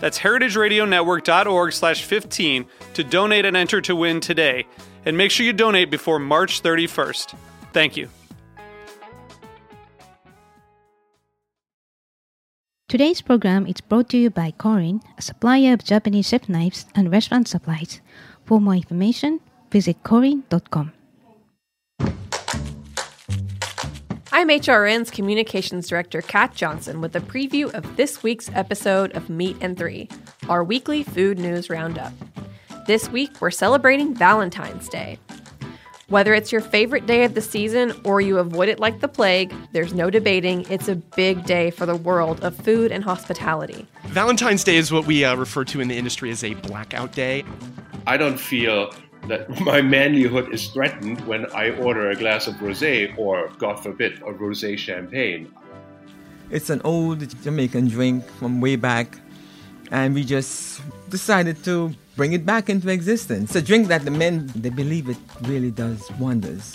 That's heritageradionetwork.org/15 to donate and enter to win today. And make sure you donate before March 31st. Thank you. Today's program is brought to you by Korin, a supplier of Japanese chef knives and restaurant supplies. For more information, visit korin.com. I'm HRN's Communications Director, Kat Johnson, with a preview of this week's episode of Meat and Three, our weekly food news roundup. This week, we're celebrating Valentine's Day. Whether it's your favorite day of the season or you avoid it like the plague, there's no debating it's a big day for the world of food and hospitality. Valentine's Day is what we refer to in the industry as a blackout day. I don't feel that my manlyhood is threatened when I order a glass of rosé or, God forbid, a rosé champagne. It's an old Jamaican drink from way back, and we just decided to bring it back into existence. It's a drink that the men, they believe it really does wonders.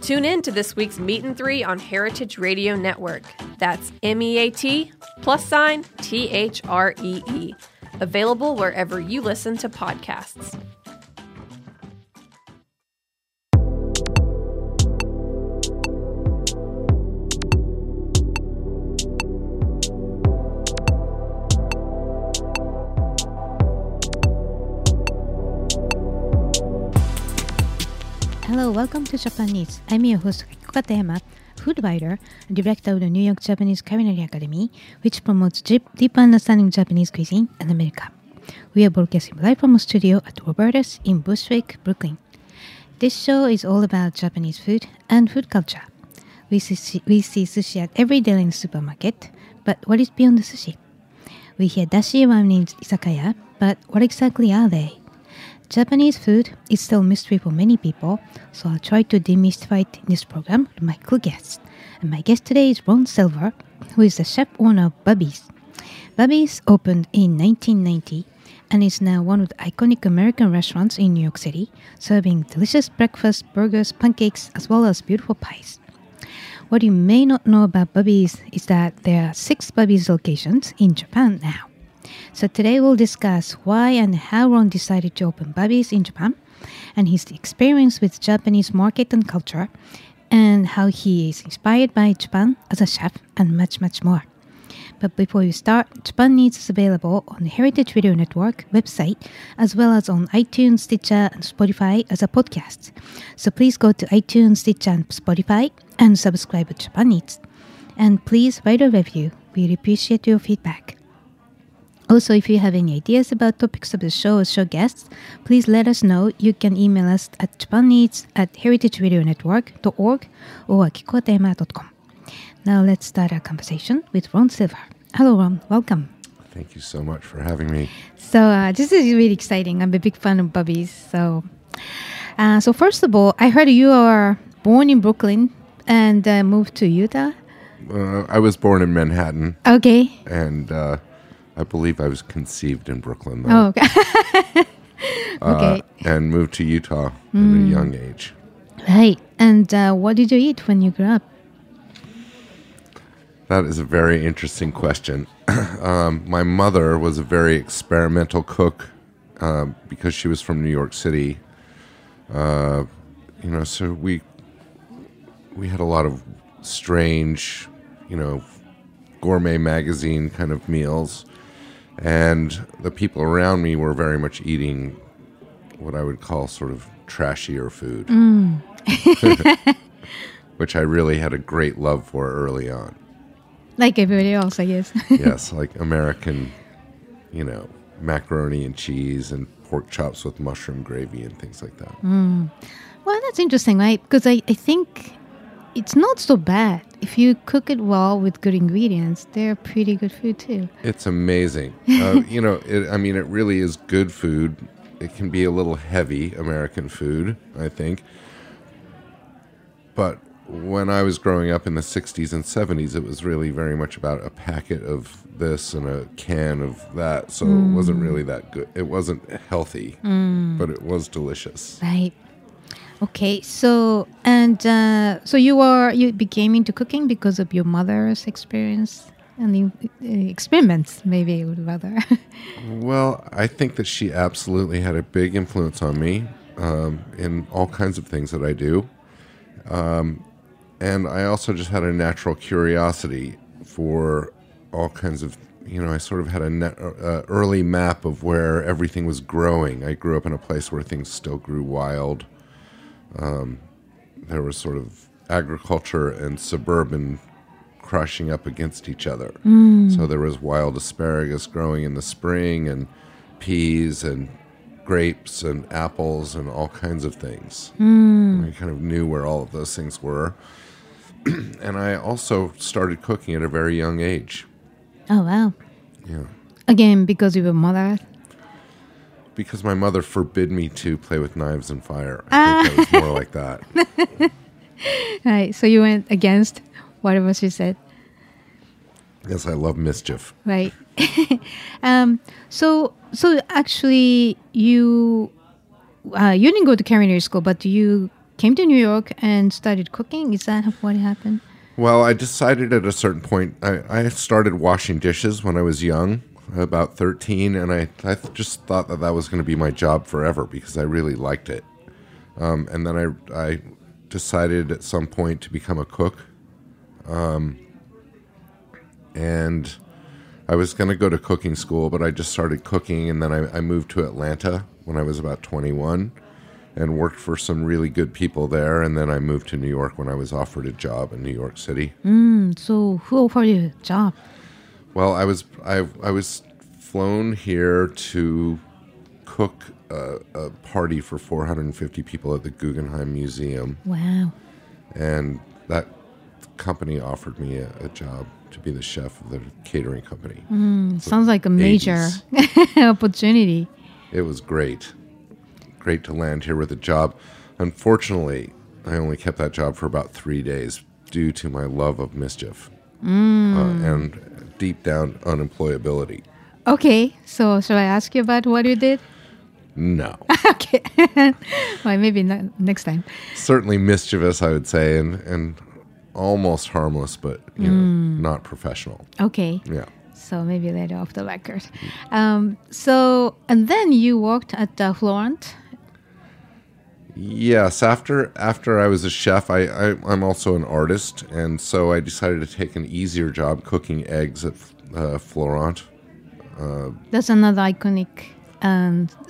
Tune in to this week's Meat and Three on Heritage Radio Network. That's MEAT+THREE. Available wherever you listen to podcasts. Hello, welcome to Japan Eats. I'm your host, Akiko Katayama, food writer and director of the New York Japanese Culinary Academy, which promotes deep understanding of Japanese cuisine in America. We are broadcasting live from a studio at Roberta's in Bushwick, Brooklyn. This show is all about Japanese food and food culture. We see sushi at every deli in the supermarket, but what is beyond the sushi? We hear dashi ramen in izakaya, but what exactly are they? Japanese food is still a mystery for many people, so I'll try to demystify it in this program with my cool guests. And my guest today is Ron Silver, who is the chef owner of Bubby's. Bubby's opened in 1990 and is now one of the iconic American restaurants in New York City, serving delicious breakfast, burgers, pancakes, as well as beautiful pies. What you may not know about Bubby's is that there are 6 Bubby's locations in Japan now. So today we'll discuss why and how Ron decided to open Bubby's in Japan and his experience with Japanese market and culture and how he is inspired by Japan as a chef and much, much more. But before you start, Japan Eats is available on the Heritage Radio Network website as well as on iTunes, Stitcher, and Spotify as a podcast. So please go to iTunes, Stitcher, and Spotify and subscribe to Japan Eats. And please write a review. We appreciate your feedback. Also, if you have any ideas about topics of the show or show guests, please let us know. You can email us at japaneats@heritageradionetwork.org or akikotema.com. Now let's start our conversation with Ron Silver. Hello, Ron. Welcome. Thank you so much for having me. So this is really exciting. I'm a big fan of Bubby's. So first of all, I heard you are born in Brooklyn and moved to Utah. I was born in Manhattan. Okay. And I believe I was conceived in Brooklyn, though. Oh, okay. Okay. And moved to Utah at a young age. Right. And what did you eat when you grew up? That is a very interesting question. My mother was a very experimental cook because she was from New York City. So we had a lot of strange, gourmet magazine kind of meals. And the people around me were very much eating what I would call sort of trashier food. which I really had a great love for early on. Like everybody else, I guess. Yes, like American, you know, macaroni and cheese and pork chops with mushroom gravy and things like that. Mm. Well, that's interesting, right? Because I think it's not so bad. If you cook it well with good ingredients, they're pretty good food too. It's amazing. You know, it really is good food. It can be a little heavy, American food, I think. But when I was growing up in the 60s and 70s, it was really very much about a packet of this and a can of that. So it wasn't really that good. It wasn't healthy, but it was delicious. Right. Okay. So, and so you became into cooking because of your mother's experience and the experiments, maybe, with rather. Well, I think that she absolutely had a big influence on me in all kinds of things that I do. And I also just had a natural curiosity for all kinds of, you know, I sort of had an early map of where everything was growing. I grew up in a place where things still grew wild. There was sort of agriculture and suburban crashing up against each other. Mm. So there was wild asparagus growing in the spring and peas and grapes and apples and all kinds of things. Mm. And I kind of knew where all of those things were. And I also started cooking at a very young age. Oh, wow. Yeah. Again, because of your mother? Because my mother forbid me to play with knives and fire. I think it was more like that. Right. So you went against whatever she said? Yes, I love mischief. Right. So actually, you didn't go to culinary school, but you came to New York and started cooking. Is that what happened? Well, I decided at a certain point. I started washing dishes when I was young, about 13, and I just thought that was going to be my job forever because I really liked it. And then I decided at some point to become a cook. And I was going to go to cooking school, but I just started cooking, and then I moved to Atlanta when I was about 21 and worked for some really good people there, and then I moved to New York when I was offered a job in New York City. So who offered you a job? Well, I was flown here to cook a party for 450 people at the Guggenheim Museum. Wow. And that company offered me a job to be the chef of the catering company. Sounds like a major opportunity. It was great. Great to land here with a job. Unfortunately, I only kept that job for about 3 days due to my love of mischief and deep down unemployability. Okay, so shall I ask you about what you did? No. Okay. Well, maybe not next time. Certainly mischievous, I would say, and almost harmless, but you know, not professional. Okay. Yeah. So maybe later off the record. So, and then you worked at Florent? Yes. After I was a chef, I'm also an artist, and so I decided to take an easier job cooking eggs at Florent. That's another iconic.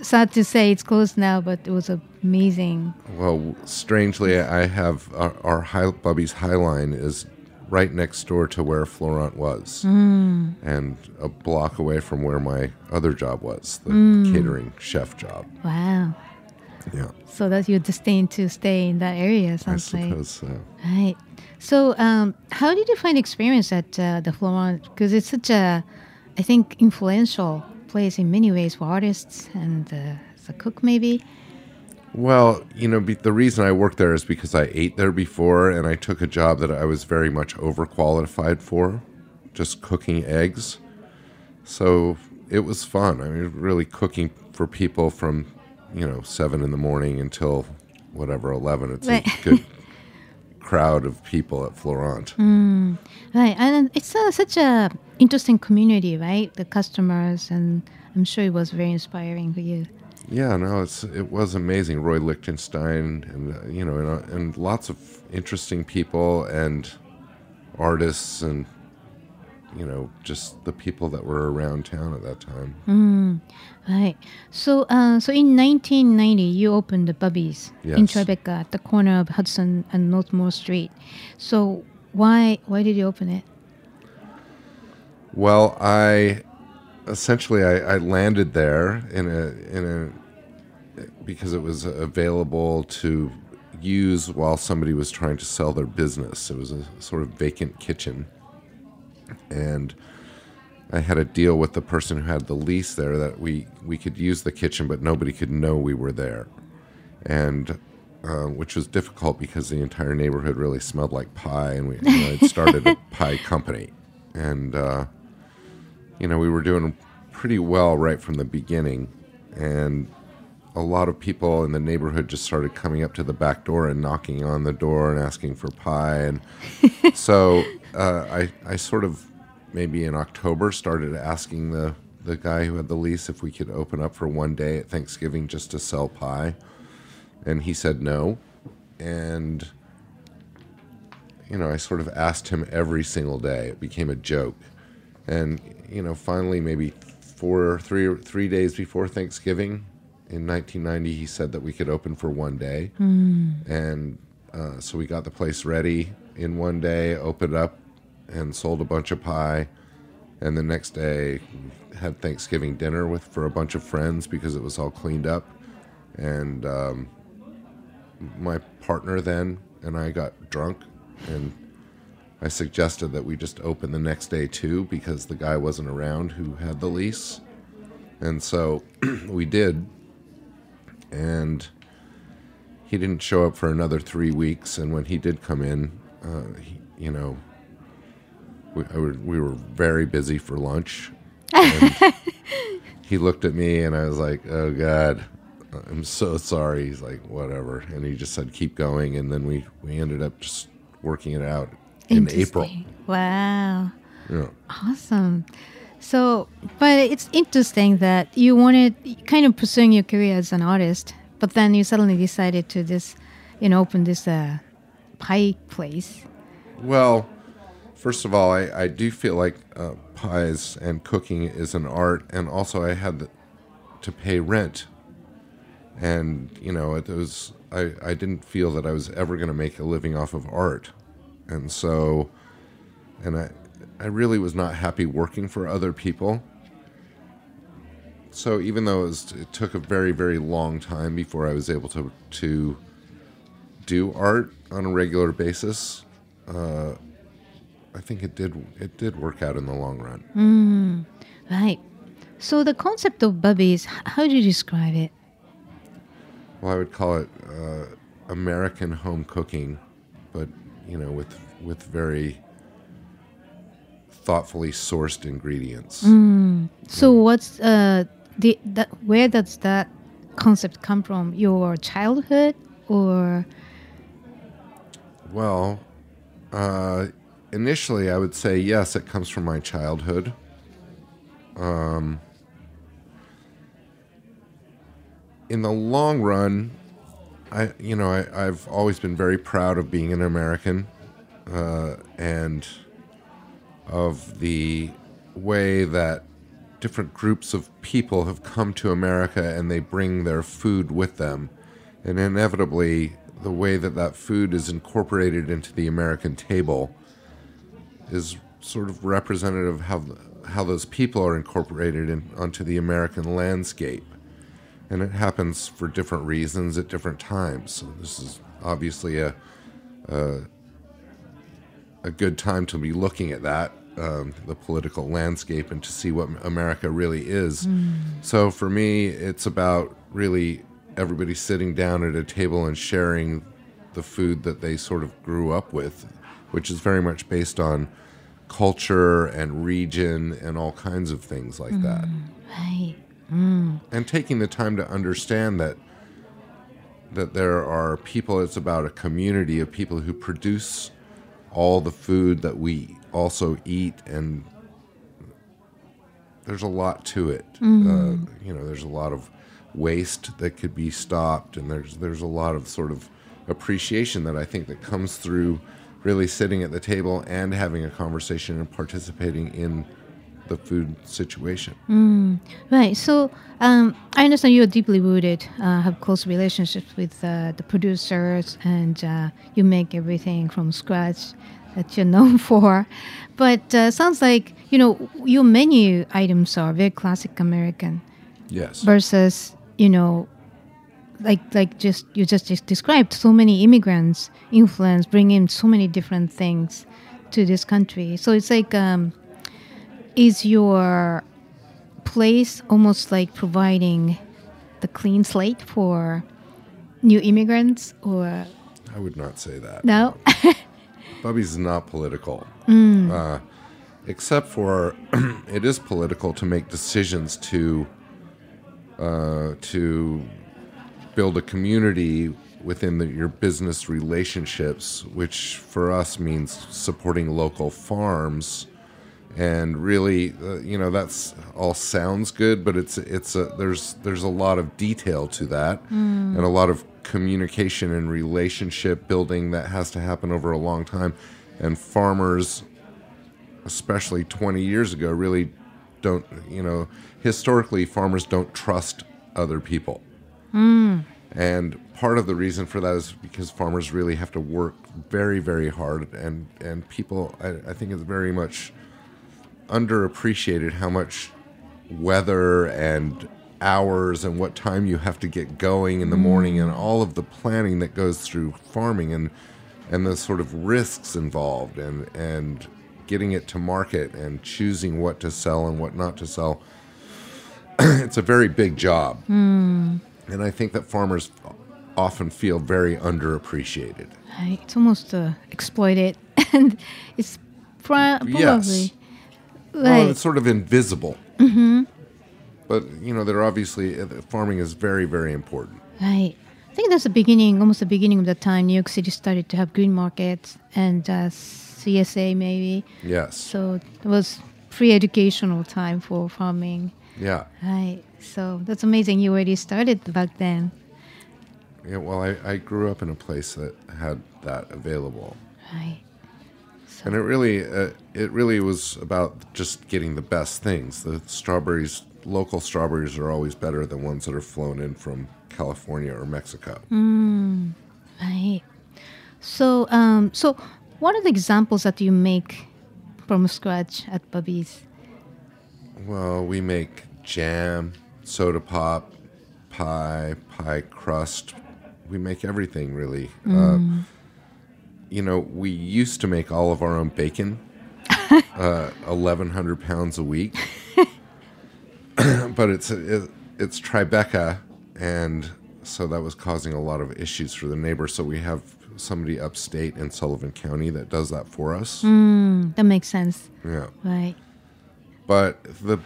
Sad to say it's closed now, but it was amazing. Well, strangely, I have our Bubby's Highline is right next door to where Florent was and a block away from where my other job was, the catering chef job. Wow. Yeah. So that's your destined to stay in that area, sounds like. I suppose so. Right. So how did you find experience at the Florent? Because it's such a, I think, influential place in many ways for artists and as a cook, maybe? Well, you know, the reason I worked there is because I ate there before and I took a job that I was very much overqualified for, just cooking eggs. So it was fun. I mean, really cooking for people from, you know, 7 in the morning until whatever, 11. It's right. A good crowd of people at Florent. Right. And it's such a interesting community, right? The customers, and I'm sure it was very inspiring for you. Yeah, no, it was amazing. Roy Lichtenstein, and you know, and lots of interesting people and artists and you know, just the people that were around town at that time. Right. So so in 1990, you opened the Bubby's in Tribeca at the corner of Hudson and Northmore Street. So why did you open it? Well, I landed there because it was available to use while somebody was trying to sell their business. It was a sort of vacant kitchen. And I had a deal with the person who had the lease there that we could use the kitchen, but nobody could know we were there. And which was difficult because the entire neighborhood really smelled like pie, and I'd started a pie company. And, we were doing pretty well right from the beginning. And a lot of people in the neighborhood just started coming up to the back door and knocking on the door and asking for pie. And so I sort of maybe in October started asking the guy who had the lease if we could open up for one day at Thanksgiving just to sell pie. And he said no. And, I sort of asked him every single day. It became a joke. And, finally maybe three days before Thanksgiving, in 1990, he said that we could open for one day. And so we got the place ready in one day, opened up, and sold a bunch of pie. And the next day, had Thanksgiving dinner for a bunch of friends because it was all cleaned up. And my partner then and I got drunk, and I suggested that we just open the next day too because the guy wasn't around who had the lease. And so we did. And he didn't show up for another 3 weeks. And when he did come in, we were very busy for lunch. And he looked at me, and I was like, "Oh God, I'm so sorry." He's like, "Whatever," and he just said, "Keep going." And then we ended up just working it out in April. Wow. Yeah. Awesome. So, but it's interesting that you wanted, kind of pursuing your career as an artist, but then you suddenly decided to open this pie place. Well, first of all, I do feel like pies and cooking is an art, and also I had to pay rent. And, it was, I didn't feel that I was ever going to make a living off of art. And so, I really was not happy working for other people. So even though it took a very, very long time before I was able to do art on a regular basis, I think it did work out in the long run. Right. So the concept of Bubby's, how do you describe it? Well, I would call it American home cooking, but with very thoughtfully sourced ingredients. So what's where does that concept come from? Your childhood or? Well, initially I would say yes, it comes from my childhood. In the long run, I've always been very proud of being an American, and of the way that different groups of people have come to America and they bring their food with them. And inevitably, the way that food is incorporated into the American table is sort of representative of how those people are incorporated onto the American landscape. And it happens for different reasons at different times. So this is obviously a good time to be looking at that, the political landscape, and to see what America really is. So for me, it's about really everybody sitting down at a table and sharing the food that they sort of grew up with, which is very much based on culture and region and all kinds of things like that. Right. And taking the time to understand that there are people, it's about a community of people who produce all the food that we also eat, and there's a lot to it. There's a lot of waste that could be stopped, and there's a lot of sort of appreciation that I think that comes through really sitting at the table and having a conversation and participating in the food situation. Right. So I understand you're deeply rooted, have close relationships with the producers, and you make everything from scratch that you're known for. But sounds like, you know, your menu items are very classic American. Yes. Versus, you know, like you just described, so many immigrants influence, bring in so many different things to this country. So it's like, is your place almost like providing the clean slate for new immigrants, or? I would not say that. No? Bubby's is not political. Except for it is political to make decisions to build a community within your business relationships, which for us means supporting local farms. And really, you know, that's all sounds good, but there's a lot of detail to that, and a lot of communication and relationship building that has to happen over a long time. And farmers, especially 20 years ago, really don't, you know, historically farmers don't trust other people. And part of the reason for that is because farmers really have to work very, very hard, and people, I think it's very much underappreciated how much weather and hours and what time you have to get going in the morning and all of the planning that goes through farming and the sort of risks involved and getting it to market and choosing what to sell and what not to sell. It's a very big job. And I think that farmers often feel very underappreciated. It's almost exploited. And it's probably... Yes. Right. Well, it's sort of invisible. But, you know, they're obviously, farming is very, very important. Right. I think that's the beginning, almost the beginning of the time New York City started to have green markets and CSA maybe. Yes. So it was pre-educational time for farming. Yeah. Right. So that's amazing. You already started back then. Yeah, well, I grew up in a place that had that available. Right. And it really was about just getting the best things. The strawberries, local strawberries, are always better than ones that are flown in from California or Mexico. Right. So, so what are the examples that you make from scratch at Bubby's? Well, we make jam, soda pop, pie crust. We make everything, really. You know, we used to make all of our own bacon, 1,100 pounds a week. But it's Tribeca, and so that was causing a lot of issues for the neighbors. So we have somebody upstate in Sullivan County that does that for us. That makes sense. Yeah. Right. But the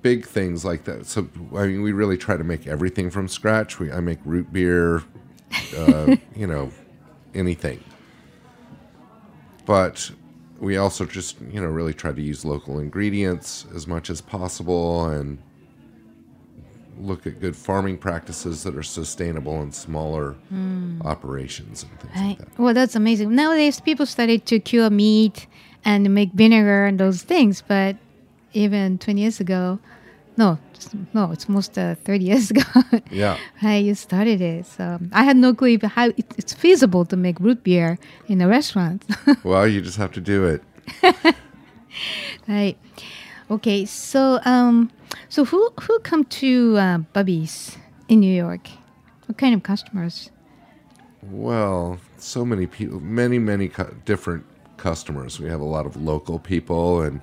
big things like that. So, I mean, we really try to make everything from scratch. I make root beer, anything. But we also just, really try to use local ingredients as much as possible and look at good farming practices that are sustainable in smaller operations and things like that. Well, that's amazing. Nowadays, people started to cure meat and make vinegar and those things, but even 20 years ago, no, it's almost 30 years ago. Yeah. You started it. So I had no clue how it's feasible to make root beer in a restaurant. Well, you just have to do it. Right. Okay. So so who come to Bubby's in New York? What kind of customers? Well, so many people, many different customers. We have a lot of local people and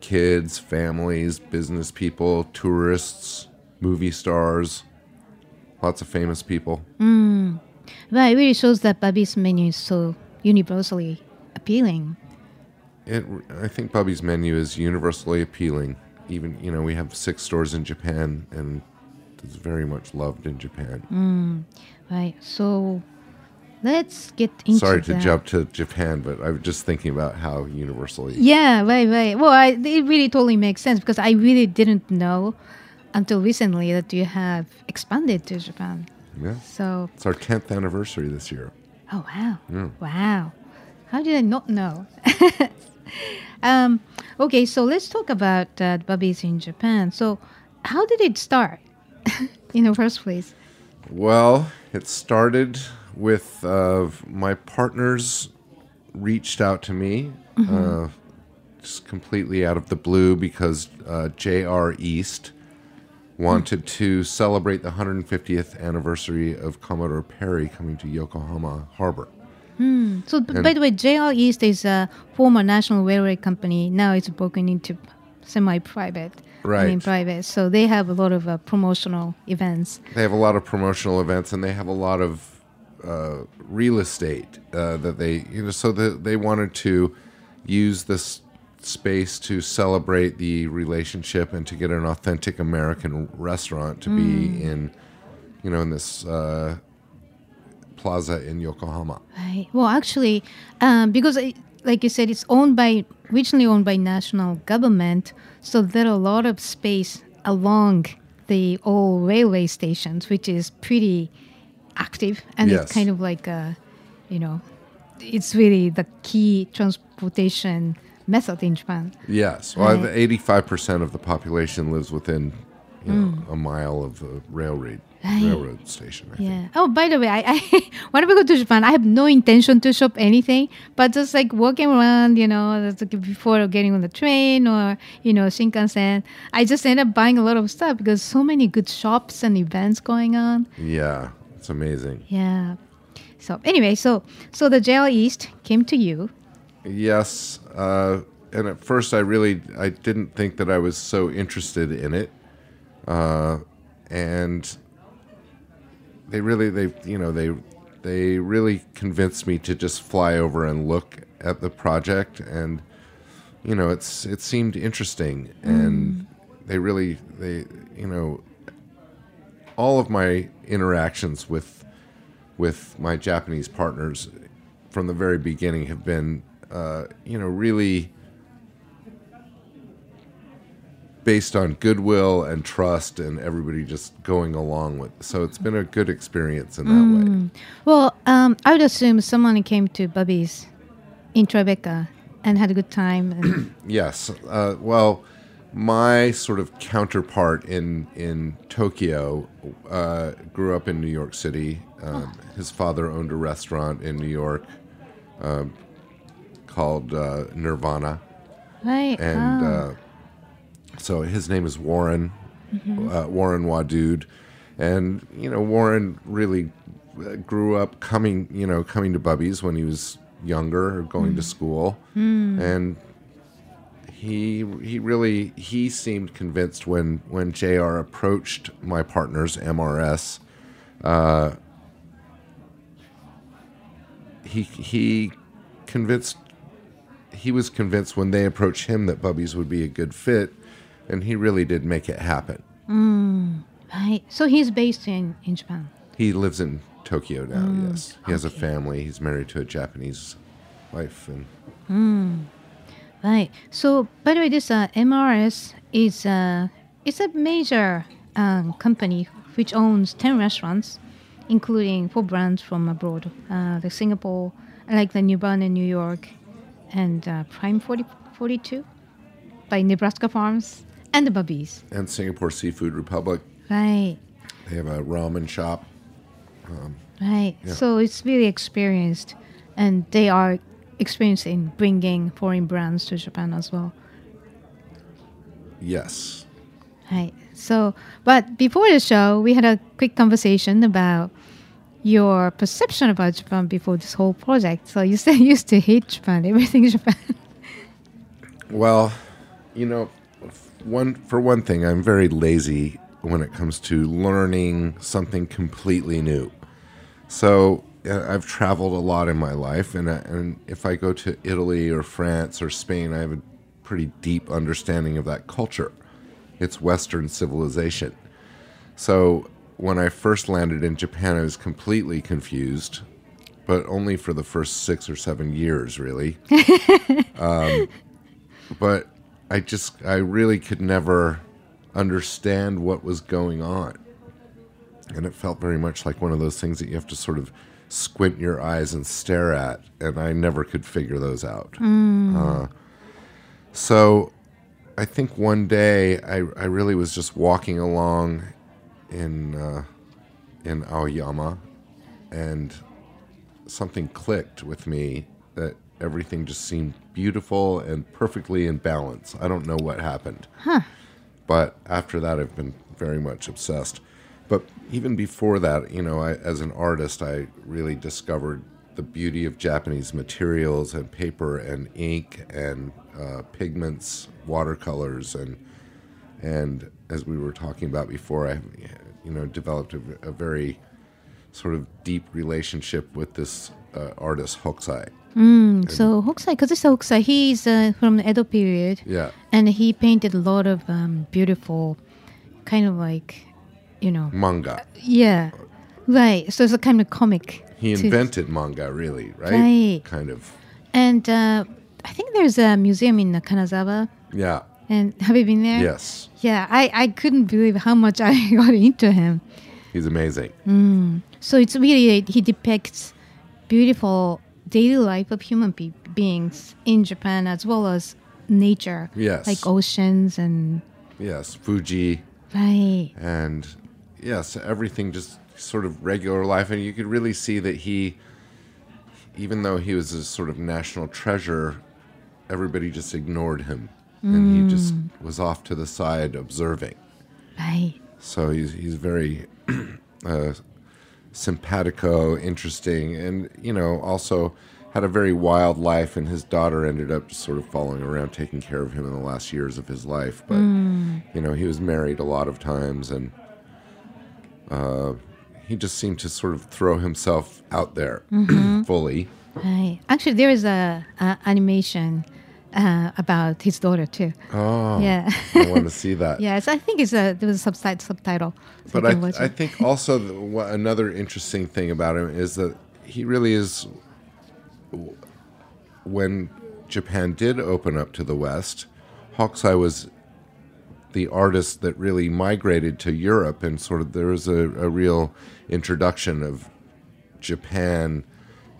kids, families, business people, tourists, movie stars, lots of famous people. Right, it really shows that Bubby's menu is so universally appealing. I think Bubby's menu is universally appealing. Even, we have 6 stores in Japan, and it's very much loved in Japan. Right, so let's get into that. Sorry to jump to Japan, but I was just thinking about how universally... Yeah, right. Well, it really totally makes sense, because I really didn't know until recently that you have expanded to Japan. Yeah. So it's our 10th anniversary this year. Oh, wow. Yeah. Wow. How did I not know? Okay, so let's talk about Bubby's in Japan. So how did it start in the first place? Well, it started with my partners reached out to me just completely out of the blue because JR East wanted to celebrate the 150th anniversary of Commodore Perry coming to Yokohama Harbor. So, by the way, JR East is a former national railway company. Now it's broken into semi-private. Right. I mean, private. So they have a lot of promotional events. They have a lot of promotional events, and they have a lot of real estate that they, you know, so they wanted to use this space to celebrate the relationship and to get an authentic American restaurant to be in, you know, in this plaza in Yokohama. Right. Well, actually, because like you said, it's originally owned by national government, so there are a lot of space along the old railway stations, which is pretty active, and it's kind of like it's really the key transportation method in Japan. Yes. Well, 85% of the population lives within a mile of the railroad station, I think. Oh, by the way, I when I go to Japan, I have no intention to shop anything, but just like walking around, you know, before getting on the train or, you know, Shinkansen, I just end up buying a lot of stuff because so many good shops and events going on. Yeah, it's amazing. Yeah. So anyway, so the JR East came to you. Yes, and at first I didn't think that I was so interested in it, and they really convinced me to just fly over and look at the project, and you know it seemed interesting, and they all of my interactions with my Japanese partners from the very beginning have been really based on goodwill and trust and everybody just going along with it. So it's been a good experience in that way. Well, I would assume someone came to Bubby's in Tribeca and had a good time. And yes. Well, my sort of counterpart in Tokyo grew up in New York City. His father owned a restaurant in New York called Nirvana. Right. And so his name is Warren, Warren Wadud. And, you know, Warren really grew up coming to Bubby's when he was younger or going to school. And he seemed convinced when JR approached my partners, MRS, he was convinced when they approached him that Bubby's would be a good fit, and he really did make it happen. Right. So he's based in Japan. He lives in Tokyo now, yes. He has a family. He's married to a Japanese wife. And right. So, by the way, this MRS is it's a major company which owns 10 restaurants, including 4 brands from abroad, the Singapore, like the New Bern in New York, and Prime 40, 42 by Nebraska Farms, and the Bubby's. And Singapore Seafood Republic. Right. They have a ramen shop. Right. Yeah. So it's really experienced, and they are experienced in bringing foreign brands to Japan as well. Yes. Right. So, but before the show, we had a quick conversation about your perception about Japan before this whole project. So you said you used to hate Japan, everything Japan. Well, you know, for one thing, I'm very lazy when it comes to learning something completely new. So I've traveled a lot in my life, and if I go to Italy or France or Spain, I have a pretty deep understanding of that culture. It's Western civilization. So when I first landed in Japan, I was completely confused, but only for the first 6 or 7 years, really. But I really could never understand what was going on. And it felt very much like one of those things that you have to sort of squint your eyes and stare at, and I never could figure those out. So I think one day I really was just walking along in Aoyama, and something clicked with me that everything just seemed beautiful and perfectly in balance. I don't know what happened. But after that, I've been very much obsessed. But even before that, you know, as an artist, I really discovered the beauty of Japanese materials and paper and ink and pigments, watercolors, and as we were talking about before, I, you know, developed a very sort of deep relationship with this artist Hokusai. So Hokusai, Kazuhisa Hokusai, he's from the Edo period. Yeah, and he painted a lot of beautiful, kind of like, you know, manga. Yeah, right. So it's a kind of comic. He invented manga, really, right? Right. Kind of. And I think there's a museum in Kanazawa. Yeah. And have you been there? Yes. Yeah, I couldn't believe how much I got into him. He's amazing. So it's really, he depicts beautiful daily life of human beings in Japan, as well as nature. Yes. Like oceans and... Yes, Fuji. Right. And yes, everything, just sort of regular life. And you could really see that he, even though he was a sort of national treasure, everybody just ignored him. And he just was off to the side observing. Right. So he's very simpatico, interesting, and, you know, also had a very wild life, and his daughter ended up just sort of following around, taking care of him in the last years of his life. But, you know, he was married a lot of times, and he just seemed to sort of throw himself out there fully. Right. Actually, there is a animation about his daughter too. Oh, yeah. I want to see that. Yes, I think it's there was a subtitle. So but I think also another interesting thing about him is that he really is, when Japan did open up to the West, Hokusai was the artist that really migrated to Europe, and sort of there was a real introduction of Japan,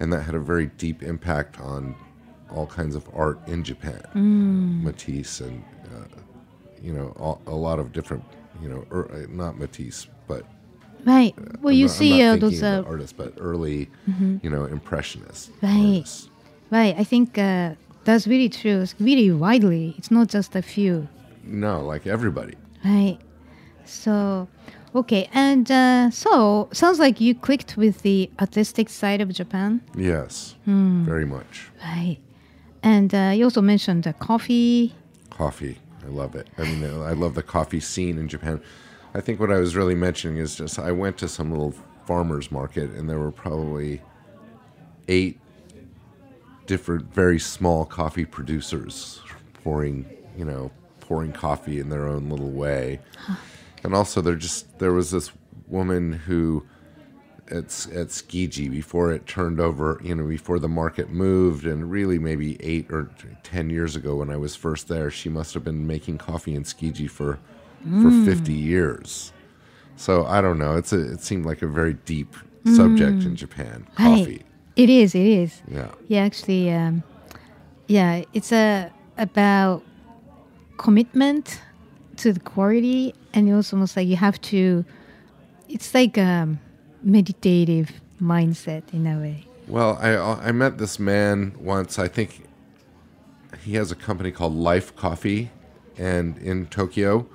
and that had a very deep impact on all kinds of art in Japan. Matisse and, you know, a lot of different, you know, not Matisse, but... Right. Well, you see those... artists, but early, you know, impressionists. Right. Artists. Right. I think that's really true. It's really widely. It's not just a few. No, like everybody. Right. So, okay. And so, sounds like you clicked with the artistic side of Japan. Yes. Very much. Right. And you also mentioned coffee. Coffee. I love it. I mean, I love the coffee scene in Japan. I think what I was really mentioning is just I went to some little farmer's market, and there were probably 8 different very small coffee producers pouring coffee in their own little way. And also there was this woman who at Tsukiji, before it turned over, you know, before the market moved, and really maybe 8 or 10 years ago when I was first there, she must have been making coffee in Tsukiji for 50 years. So I don't know. It seemed like a very deep subject in Japan. Coffee. It is. Yeah. Actually, yeah. It's about commitment to the quality, and it was almost like you have to. It's like meditative mindset in a way. Well, I met this man once. I think he has a company called Life Coffee, and in Tokyo,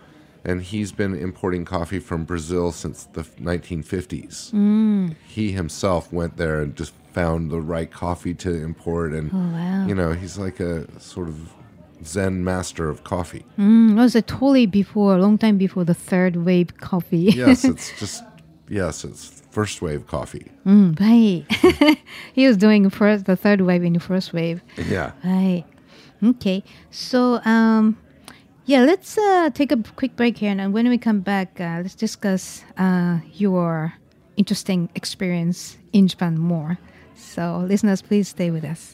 and he's been importing coffee from Brazil since the 1950s. He himself went there and just found the right coffee to import, and you know, he's like a sort of Zen master of coffee. It was a long time before the third wave coffee. Yes, it's first wave coffee. Right. He was doing the third wave in the first wave. Yeah. Right. Okay. So, yeah, let's take a quick break here. And when we come back, let's discuss your interesting experience in Japan more. So, listeners, please stay with us.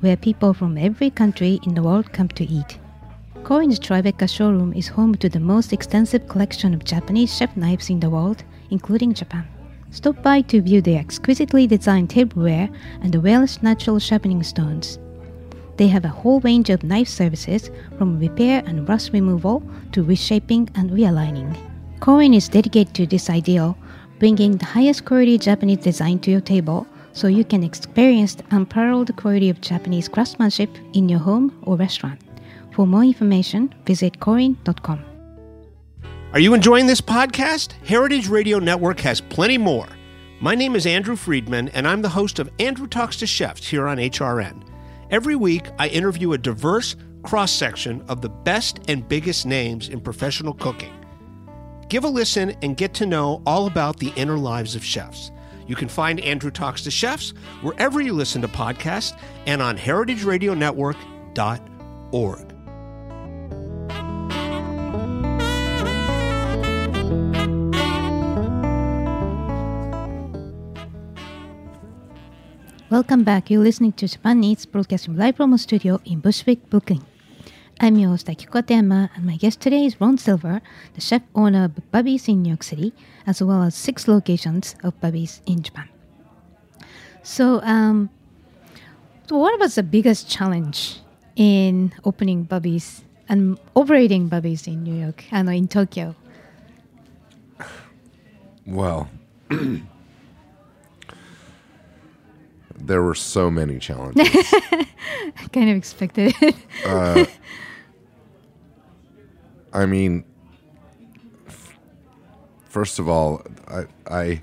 where people from every country in the world come to eat. Korin's Tribeca showroom is home to the most extensive collection of Japanese chef knives in the world, including Japan. Stop by to view the exquisitely designed tableware and the various natural sharpening stones. They have a whole range of knife services, from repair and rust removal to reshaping and realigning. Korin is dedicated to this ideal, bringing the highest quality Japanese design to your table so you can experience the unparalleled quality of Japanese craftsmanship in your home or restaurant. For more information, visit korin.com. Are you enjoying this podcast? Heritage Radio Network has plenty more. My name is Andrew Friedman, and I'm the host of Andrew Talks to Chefs here on HRN. Every week, I interview a diverse cross-section of the best and biggest names in professional cooking. Give a listen and get to know all about the inner lives of chefs. You can find Andrew Talks to Chefs wherever you listen to podcasts and on heritageradionetwork.org. Welcome back. You're listening to Japan Eats, broadcasting live from a studio in Bushwick, Brooklyn. I'm your host, Akiko Katayama, and my guest today is Ron Silver, the chef-owner of Bubby's in New York City, as well as 6 locations of Bubby's in Japan. So what was the biggest challenge in opening Bubby's and operating Bubby's in New York, and in Tokyo? Well... There were so many challenges. I kind of expected it. I mean, first of all, I'm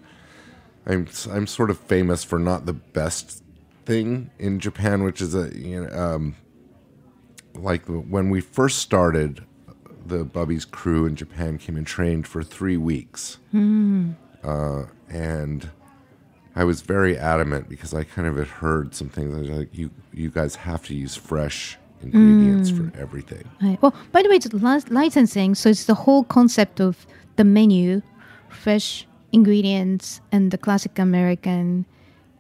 sort of famous for not the best thing in Japan, which is like when we first started, the Bubby's crew in Japan came and trained for 3 weeks, and I was very adamant because I kind of had heard some things. I was like, you guys have to use fresh ingredients for everything. Right. Well, by the way, it's licensing, so it's the whole concept of the menu, fresh ingredients, and the classic American,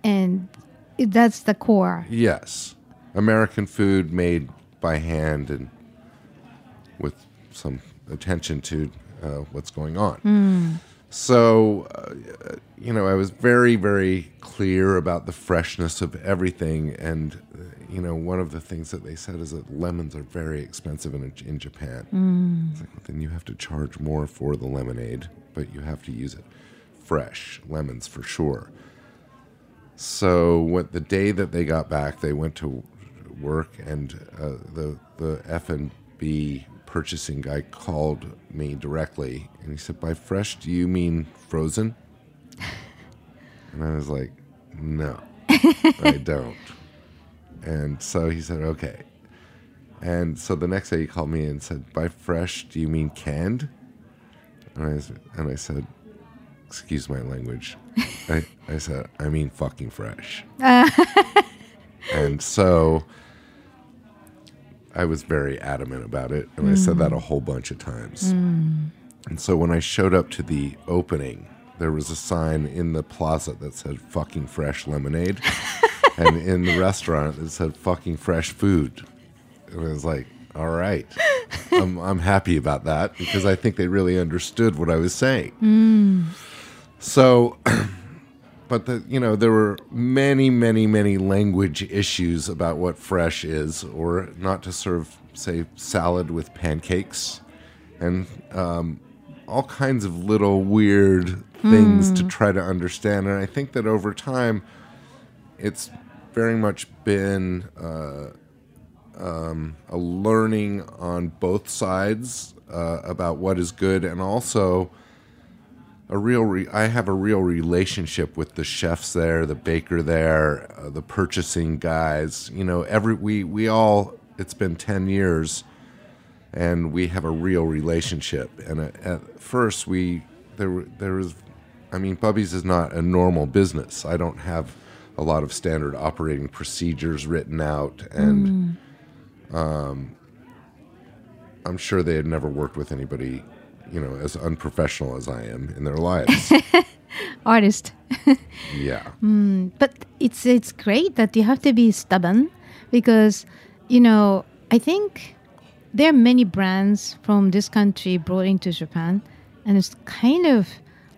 and that's the core. Yes. American food made by hand and with some attention to what's going on. So, I was very, very clear about the freshness of everything. And, one of the things that they said is that lemons are very expensive in Japan. It's like, well, then you have to charge more for the lemonade, but you have to use it fresh, lemons for sure. So the day that they got back, they went to work, and the F&B purchasing guy called me directly, and he said, by fresh, do you mean frozen? And I was like, no, I don't. And so he said, okay. And so the next day he called me and said, by fresh, do you mean canned? And I said, excuse my language. I said, I mean fucking fresh. And so... I was very adamant about it, and I said that a whole bunch of times. And so when I showed up to the opening, there was a sign in the plaza that said fucking fresh lemonade, and in the restaurant it said fucking fresh food. And I was like, all right, I'm happy about that, because I think they really understood what I was saying. So... But there were many, many, many language issues about what fresh is, or not to serve, say, salad with pancakes, and all kinds of little weird things to try to understand. And I think that over time, it's very much been a learning on both sides about what is good, and also... I have a real relationship with the chefs there, the baker there, the purchasing guys. It's been 10 years, and we have a real relationship. And at first, there was, I mean, Bubby's is not a normal business. I don't have a lot of standard operating procedures written out, and I'm sure they had never worked with anybody, you know, as unprofessional as I am in their lives. Artist. Yeah. But it's great that you have to be stubborn, because, you know, I think there are many brands from this country brought into Japan, and it's kind of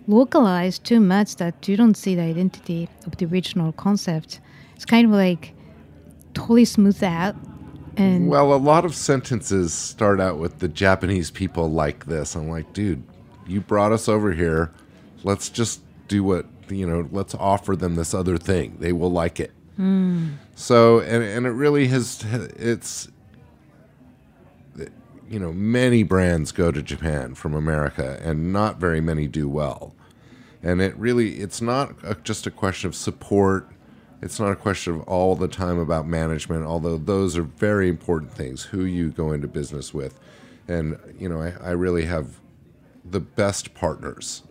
localized too much that you don't see the identity of the original concept. It's kind of like totally smoothed out. And well, a lot of sentences start out with "the Japanese people like this." I'm like, dude, you brought us over here. Let's just do what, you know, let's offer them this other thing. They will like it. So, and it really has, it's, you know, many brands go to Japan from America, and not very many do well. And it really, it's not just a question of support. It's not a question of all the time about management, although those are very important things, who you go into business with. And, you know, I really have the best partners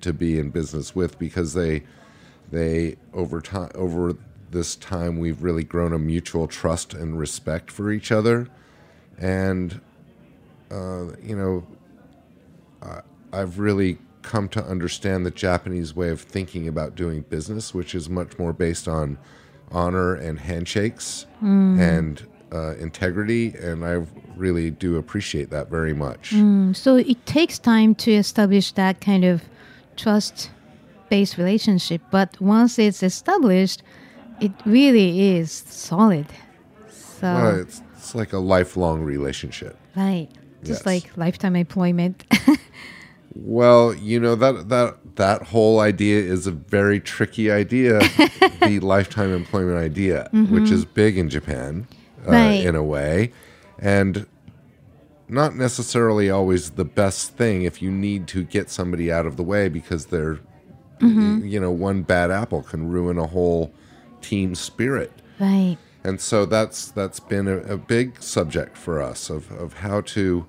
to be in business with, because they over this time, we've really grown a mutual trust and respect for each other. And, you know, I've really come to understand the Japanese way of thinking about doing business, which is much more based on honor and handshakes and integrity, and I really do appreciate that very much. So it takes time to establish that kind of trust-based relationship, but once it's established, it really is solid. So well, it's like a lifelong relationship. Right. Just yes. Like lifetime employment. Well, you know, that whole idea is a very tricky idea, the lifetime employment idea, which is big in Japan, right, in a way, and not necessarily always the best thing if you need to get somebody out of the way, because they're, you know, one bad apple can ruin a whole team spirit. Right. And so that's been a big subject for us of how to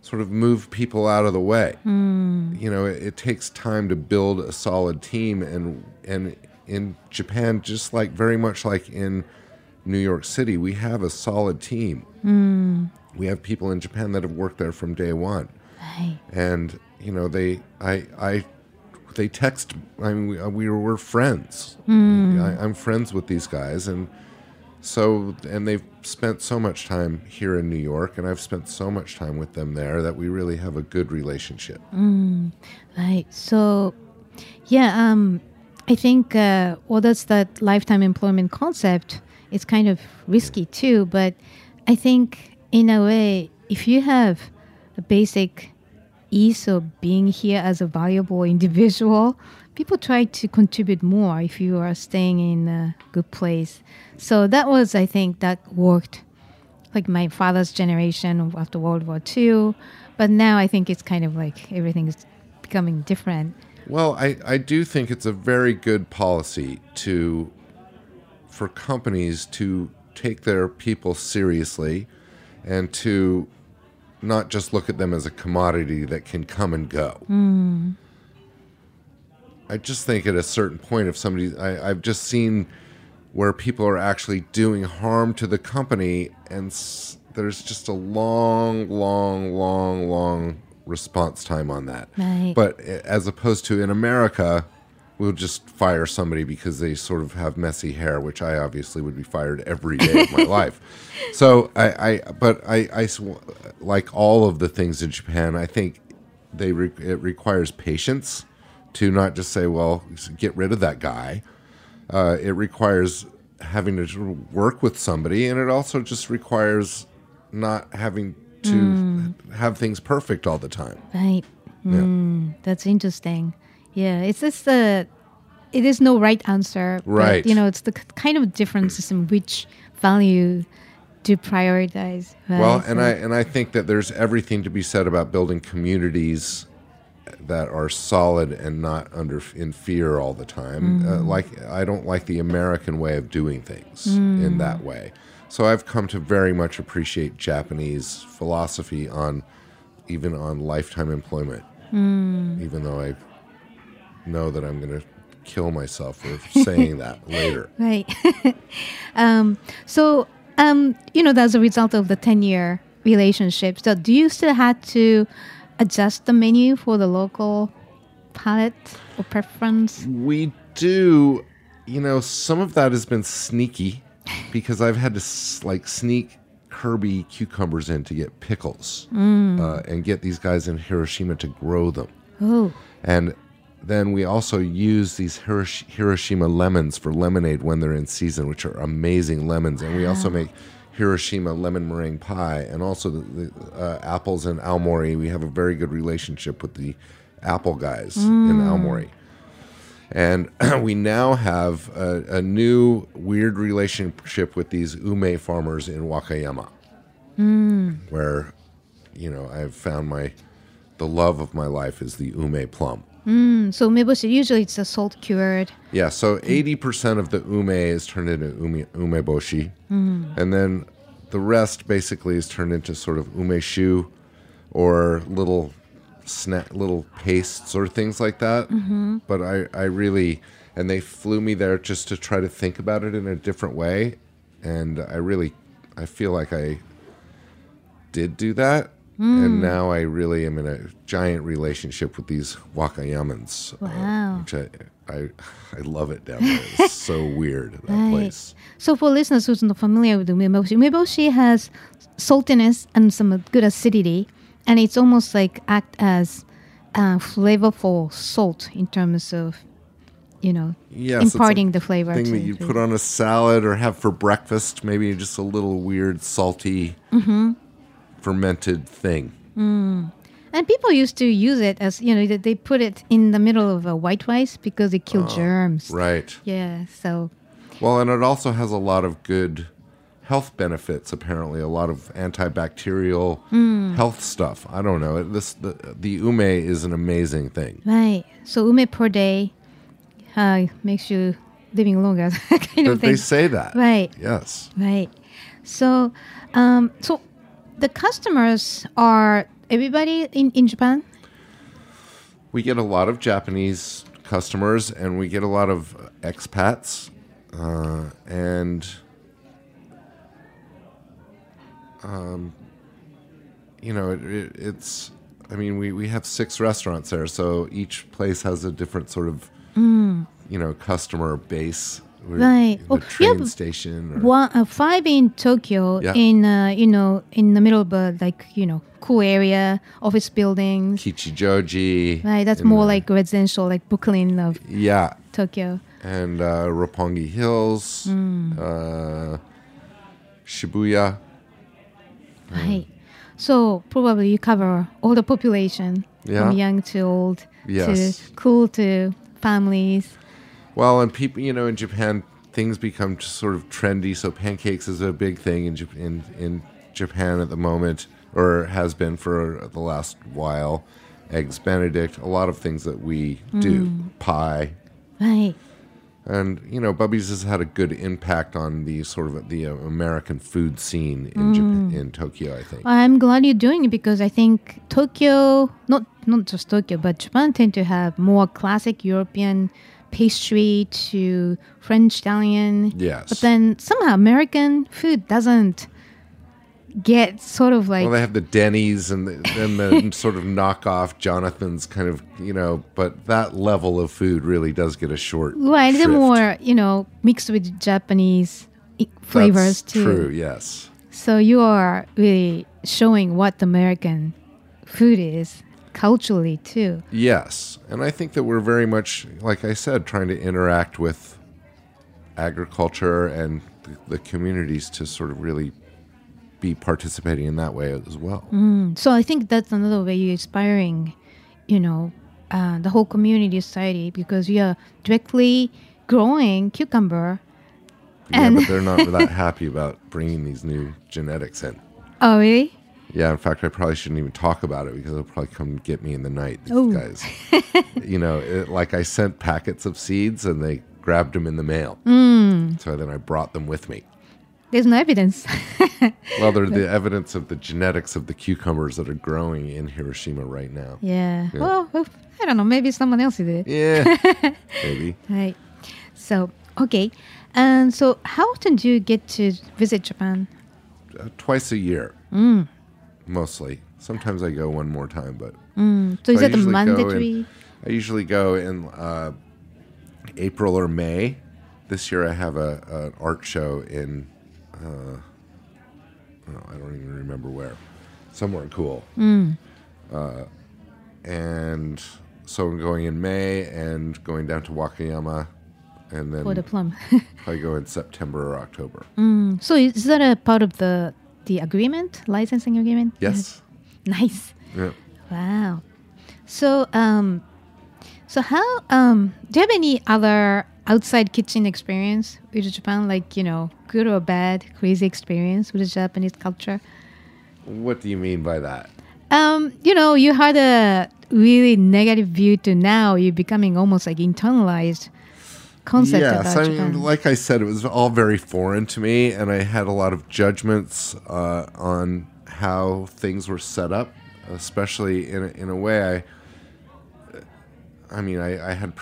sort of move people out of the way. You know, it takes time to build a solid team, and in Japan, just like very much like in New York City, we have a solid team. We have people in Japan that have worked there from day one, right. And you know, they text. I mean, we were friends. I'm friends with these guys, and. So, and they've spent so much time here in New York, and I've spent so much time with them there that we really have a good relationship. Right. So, yeah, I think well, that's that lifetime employment concept. It's kind of risky too, but I think in a way, if you have a basic ease of being here as a valuable individual, people try to contribute more if you are staying in a good place. So that was, I think, that worked. Like my father's generation after World War II. But now I think it's kind of like everything is becoming different. Well, I do think it's a very good policy for companies to take their people seriously and to not just look at them as a commodity that can come and go. I just think at a certain point, if somebody, I've just seen where people are actually doing harm to the company, and there's just a long response time on that. Right. But as opposed to in America, we'll just fire somebody because they sort of have messy hair, which I obviously would be fired every day of my life. So I like all of the things in Japan, I think it requires patience. To not just say, well, get rid of that guy. It requires having to work with somebody, and it also just requires not having to have things perfect all the time. Right. Yeah. That's interesting. Yeah, it's just it is no right answer. Right. But, you know, it's the kind of different system which value to prioritize. Right? Well, and I think that there's everything to be said about building communities that are solid and not in fear all the time. Like I don't like the American way of doing things in that way. So I've come to very much appreciate Japanese philosophy on lifetime employment, even though I know that I'm going to kill myself for saying that later. Right. As a result of the 10-year relationship, so do you still have to adjust the menu for the local palate or preference? We do. Some of that has been sneaky because I've had to sneak Kirby cucumbers in to get pickles and get these guys in Hiroshima to grow them. Ooh. And then we also use these Hiroshima lemons for lemonade when they're in season, which are amazing lemons. And we also make Hiroshima lemon meringue pie, and also the apples in Aomori. We have a very good relationship with the apple guys in Aomori. And we now have a new weird relationship with these ume farmers in Wakayama, where, I've found the love of my life is the ume plum. So umeboshi, usually it's a salt cured. Yeah, so 80% of the ume is turned into umeboshi. And then the rest basically is turned into sort of umeshu or little pastes or things like that. But I really, and they flew me there just to try to think about it in a different way. And I feel like I did do that. And now I really am in a giant relationship with these Wakayamans. Wow. Which I love it down there. It's so weird, that place. So for listeners who's not familiar with umeboshi has saltiness and some good acidity. And it's almost act as flavorful salt in terms of, imparting the flavor. Thing that you put on a salad or have for breakfast, maybe just a little weird salty fermented thing. And people used to use it as, they put it in the middle of a white rice because it killed germs. Right. Yeah, so. Well, and it also has a lot of good health benefits, apparently. A lot of antibacterial health stuff. I don't know. The ume is an amazing thing. Right. So ume per day makes you living longer. kind of thing. They say that. Right. Yes. Right. So, the customers are everybody in Japan? We get a lot of Japanese customers, and we get a lot of expats. We have 6 restaurants there, so each place has a different sort of, customer base. Right. Train station. 5 in Tokyo, in the middle of cool area, office buildings. Kichijoji. Right, that's more residential, Brooklyn of Tokyo. And Roppongi Hills, Shibuya. Right. So probably you cover all the population, from young to old, to cool to families. Well, and people, in Japan, things become just sort of trendy. So pancakes is a big thing in Japan at the moment, or has been for the last while. Eggs Benedict, a lot of things that we do, pie, right? And Bubby's has had a good impact on the sort of the American food scene in Japan, in Tokyo. I think I'm glad you're doing it because I think Tokyo, not just Tokyo, but Japan tend to have more classic European pastry to French, Italian. Yes. But then somehow American food doesn't get sort of Well, they have the Denny's and the sort of knockoff Jonathan's kind of, but that level of food really does get a short shrift. Right, they're more, mixed with Japanese flavors too. That's true, yes. So you are really showing what American food is. Culturally too. Yes. And I think that we're very much, like I said, trying to interact with agriculture and the communities to sort of really be participating in that way as well. So I think that's another way you're inspiring, the whole community society because you're directly growing cucumber. Yeah, but they're not that happy about bringing these new genetics in. Oh, really? Yeah, in fact, I probably shouldn't even talk about it because they'll probably come get me in the night, guys. I sent packets of seeds and they grabbed them in the mail. So then I brought them with me. There's no evidence. Well, there's the evidence of the genetics of the cucumbers that are growing in Hiroshima right now. Yeah. Well, I don't know. Maybe someone else did it. Yeah. Maybe. Right. So, okay. And so how often do you get to visit Japan? Twice a year. Mm. Mostly. Sometimes I go one more time, but... Mm. So is that the mandatory? I usually go in April or May. This year I have an art show in... I don't even remember where. Somewhere cool. Mm. And so I'm going in May and going down to Wakayama. And then for the plum. I go in September or October. Mm. So is that a part of the agreement, licensing agreement? Yes. Nice. Yeah. Wow. So so how do you have any other outside kitchen experience with Japan, like, you know, good or bad, crazy experience with the Japanese culture? What do you mean by that? You know, you had a really negative view to now you're becoming almost like internalized concept about Japan. Like I said, it was all very foreign to me, and I had a lot of judgments on how things were set up, especially in a way. I had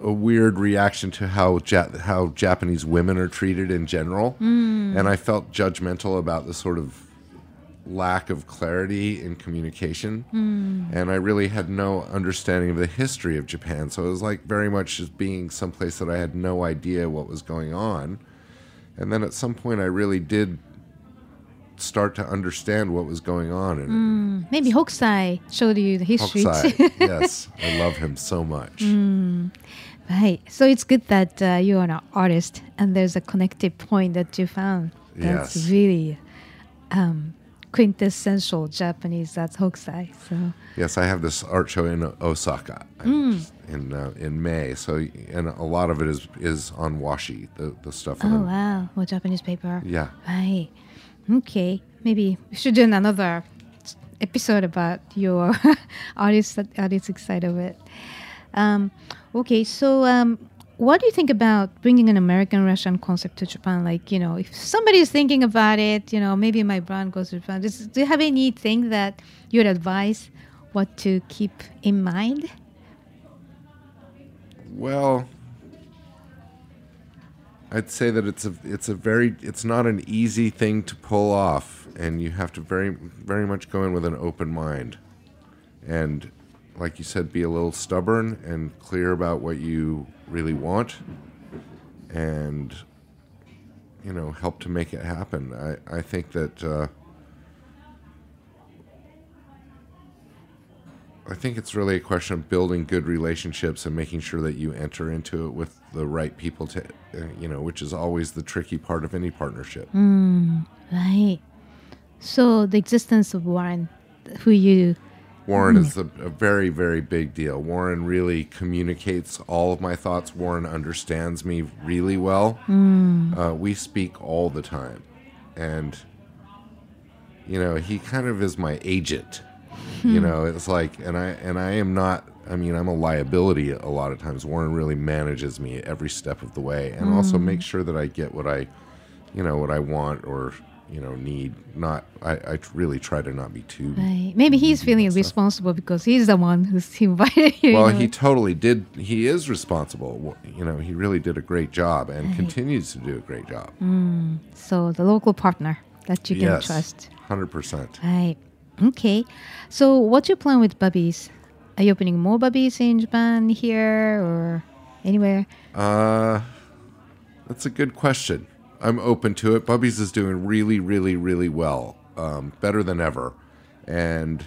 a weird reaction to how Japanese women are treated in general, and I felt judgmental about the sort of lack of clarity in communication, and I really had no understanding of the history of Japan, so it was like very much just being someplace that I had no idea what was going on. And then at some point I really did start to understand what was going on. And maybe Hokusai showed you the history. Hokusai, yes. I love him so much. Right. So it's good that you are an artist and there's a connective point that you found. That's really quintessential Japanese. That's Hokusai. So yes, I have this art show in Osaka in May. So, and a lot of it is on washi, the stuff. Oh wow, well, Japanese paper. Yeah. Right. Okay, maybe we should do another episode about your artistic side of it. Okay, so what do you think about bringing an American restaurant concept to Japan? Like, you know, if somebody is thinking about it, you know, maybe my brand goes to Japan. Do you have anything that you would advise what to keep in mind? Well, I'd say that it's not an easy thing to pull off, and you have to very, very much go in with an open mind, and like you said, be a little stubborn and clear about what you really want, and, you know, help to make it happen. I think that I think it's really a question of building good relationships and making sure that you enter into it with the right people to, you know, which is always the tricky part of any partnership. Right. So the existence of Warren, Warren is a very, very big deal. Warren really communicates all of my thoughts. Warren understands me really well. We speak all the time. And, you know, he kind of is my agent. You know, it's like, and I am not, I mean, I'm a liability a lot of times. Warren really manages me every step of the way, and also makes sure that I get what I want or, you know, need. I really try to not be too... Right. Maybe he's feeling responsible because he's the one who's invited you. Well, he totally did. He is responsible. You know, he really did a great job and continues to do a great job. So the local partner that you can trust. 100%. Right. Okay, so what's your plan with Bubby's? Are you opening more Bubby's in Japan, here, or anywhere? That's a good question. I'm open to it. Bubby's is doing really, really, really well, better than ever. And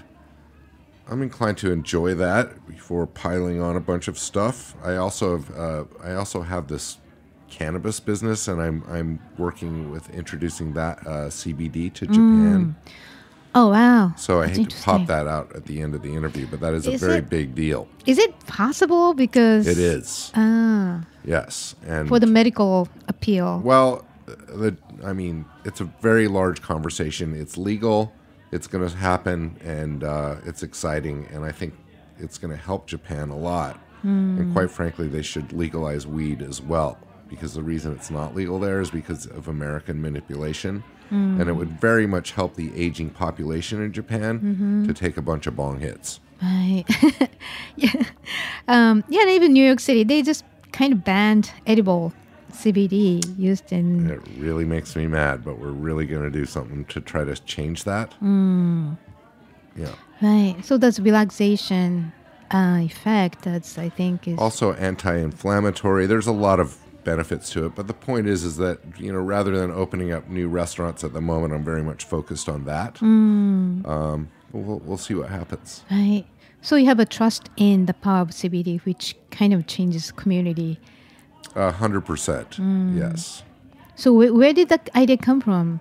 I'm inclined to enjoy that before piling on a bunch of stuff. I also have this cannabis business, and I'm working with introducing that CBD to Japan. Oh, wow. So I hate to pop that out at the end of the interview, but that is a very big deal. Is it possible? Because... It is. Ah. Yes. And for the medical appeal. Well, it's a very large conversation. It's legal. It's going to happen, and it's exciting, and I think it's going to help Japan a lot. And quite frankly, they should legalize weed as well. because the reason it's not legal there is because of American manipulation. And it would very much help the aging population in Japan to take a bunch of bong hits. Right. And even New York City, they just kind of banned edible CBD used in... And it really makes me mad, but we're really going to do something to try to change that. Yeah. Right. So that's relaxation effect. That's, I think, is... Also anti-inflammatory. There's a lot of benefits to it, but the point is that, you know, rather than opening up new restaurants at the moment, I'm very much focused on that. We'll see what happens. Right. So you have a trust in the power of CBD, which kind of changes community. 100%. Yes. So where did that idea come from?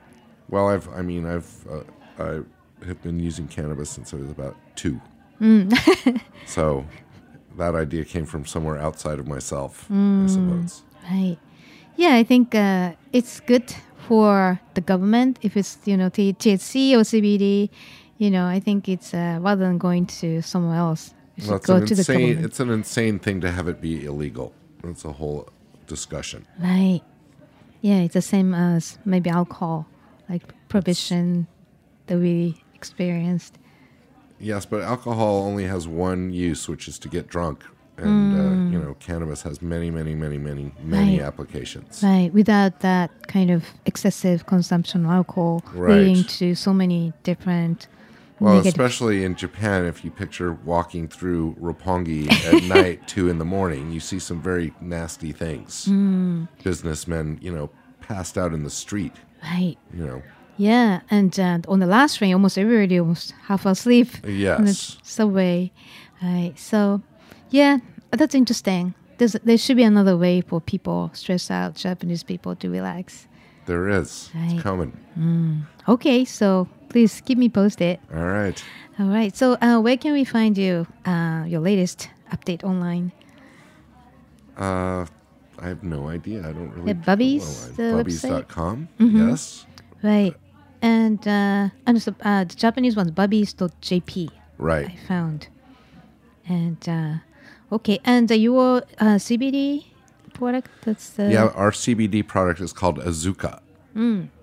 Well, I have been using cannabis since I was about 2. So that idea came from somewhere outside of myself, I suppose. Right. Yeah, I think it's good for the government if it's, you know, THC or CBD. You know, I think it's rather than going to somewhere else, you should go to the government. It's an insane thing to have it be illegal. It's a whole discussion. Right. Yeah, it's the same as maybe alcohol, like prohibition that we experienced. Yes, but alcohol only has one use, which is to get drunk. And, you know, cannabis has many, many, many, many, many applications. Right, without that kind of excessive consumption of alcohol leading to so many different... Well, especially in Japan, if you picture walking through Roppongi at night, 2 a.m, you see some very nasty things. Businessmen, you know, passed out in the street. Right. You know. Yeah, and on the last train, almost everybody was half asleep. Yes. On the subway. Right. So, yeah, that's interesting. There should be another way for people, stressed out Japanese people, to relax. There is. Right. It's coming. Okay, so please keep me posted. All right. All right. So where can we find you, your latest update online? I have no idea. I don't really... Bubby's, the website? Bubby's.com, yes. Right. And the Japanese one's Bubby's.jp. Right. I found. And, okay. And your CBD product? That's the... Yeah, our CBD product is called Azuka.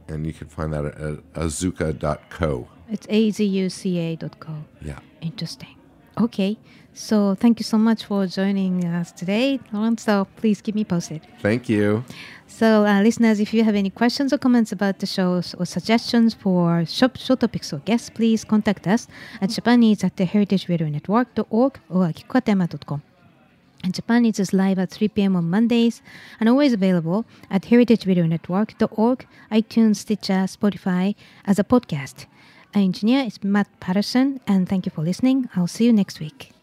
And you can find that at azuka.co. It's azuca.co. Yeah. Interesting. Okay. So thank you so much for joining us today, Lauren. So please keep me posted. Thank you. So listeners, if you have any questions or comments about the shows or suggestions for show topics or guests, please contact us at japaneats@heritageradionetwork.org or akikokatayama.com. And Japan Eats is live at 3 p.m. on Mondays and always available at heritageradionetwork.org, iTunes, Stitcher, Spotify as a podcast. Our engineer is Matt Patterson, and thank you for listening. I'll see you next week.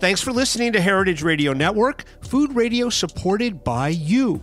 Thanks for listening to Heritage Radio Network, food radio supported by you.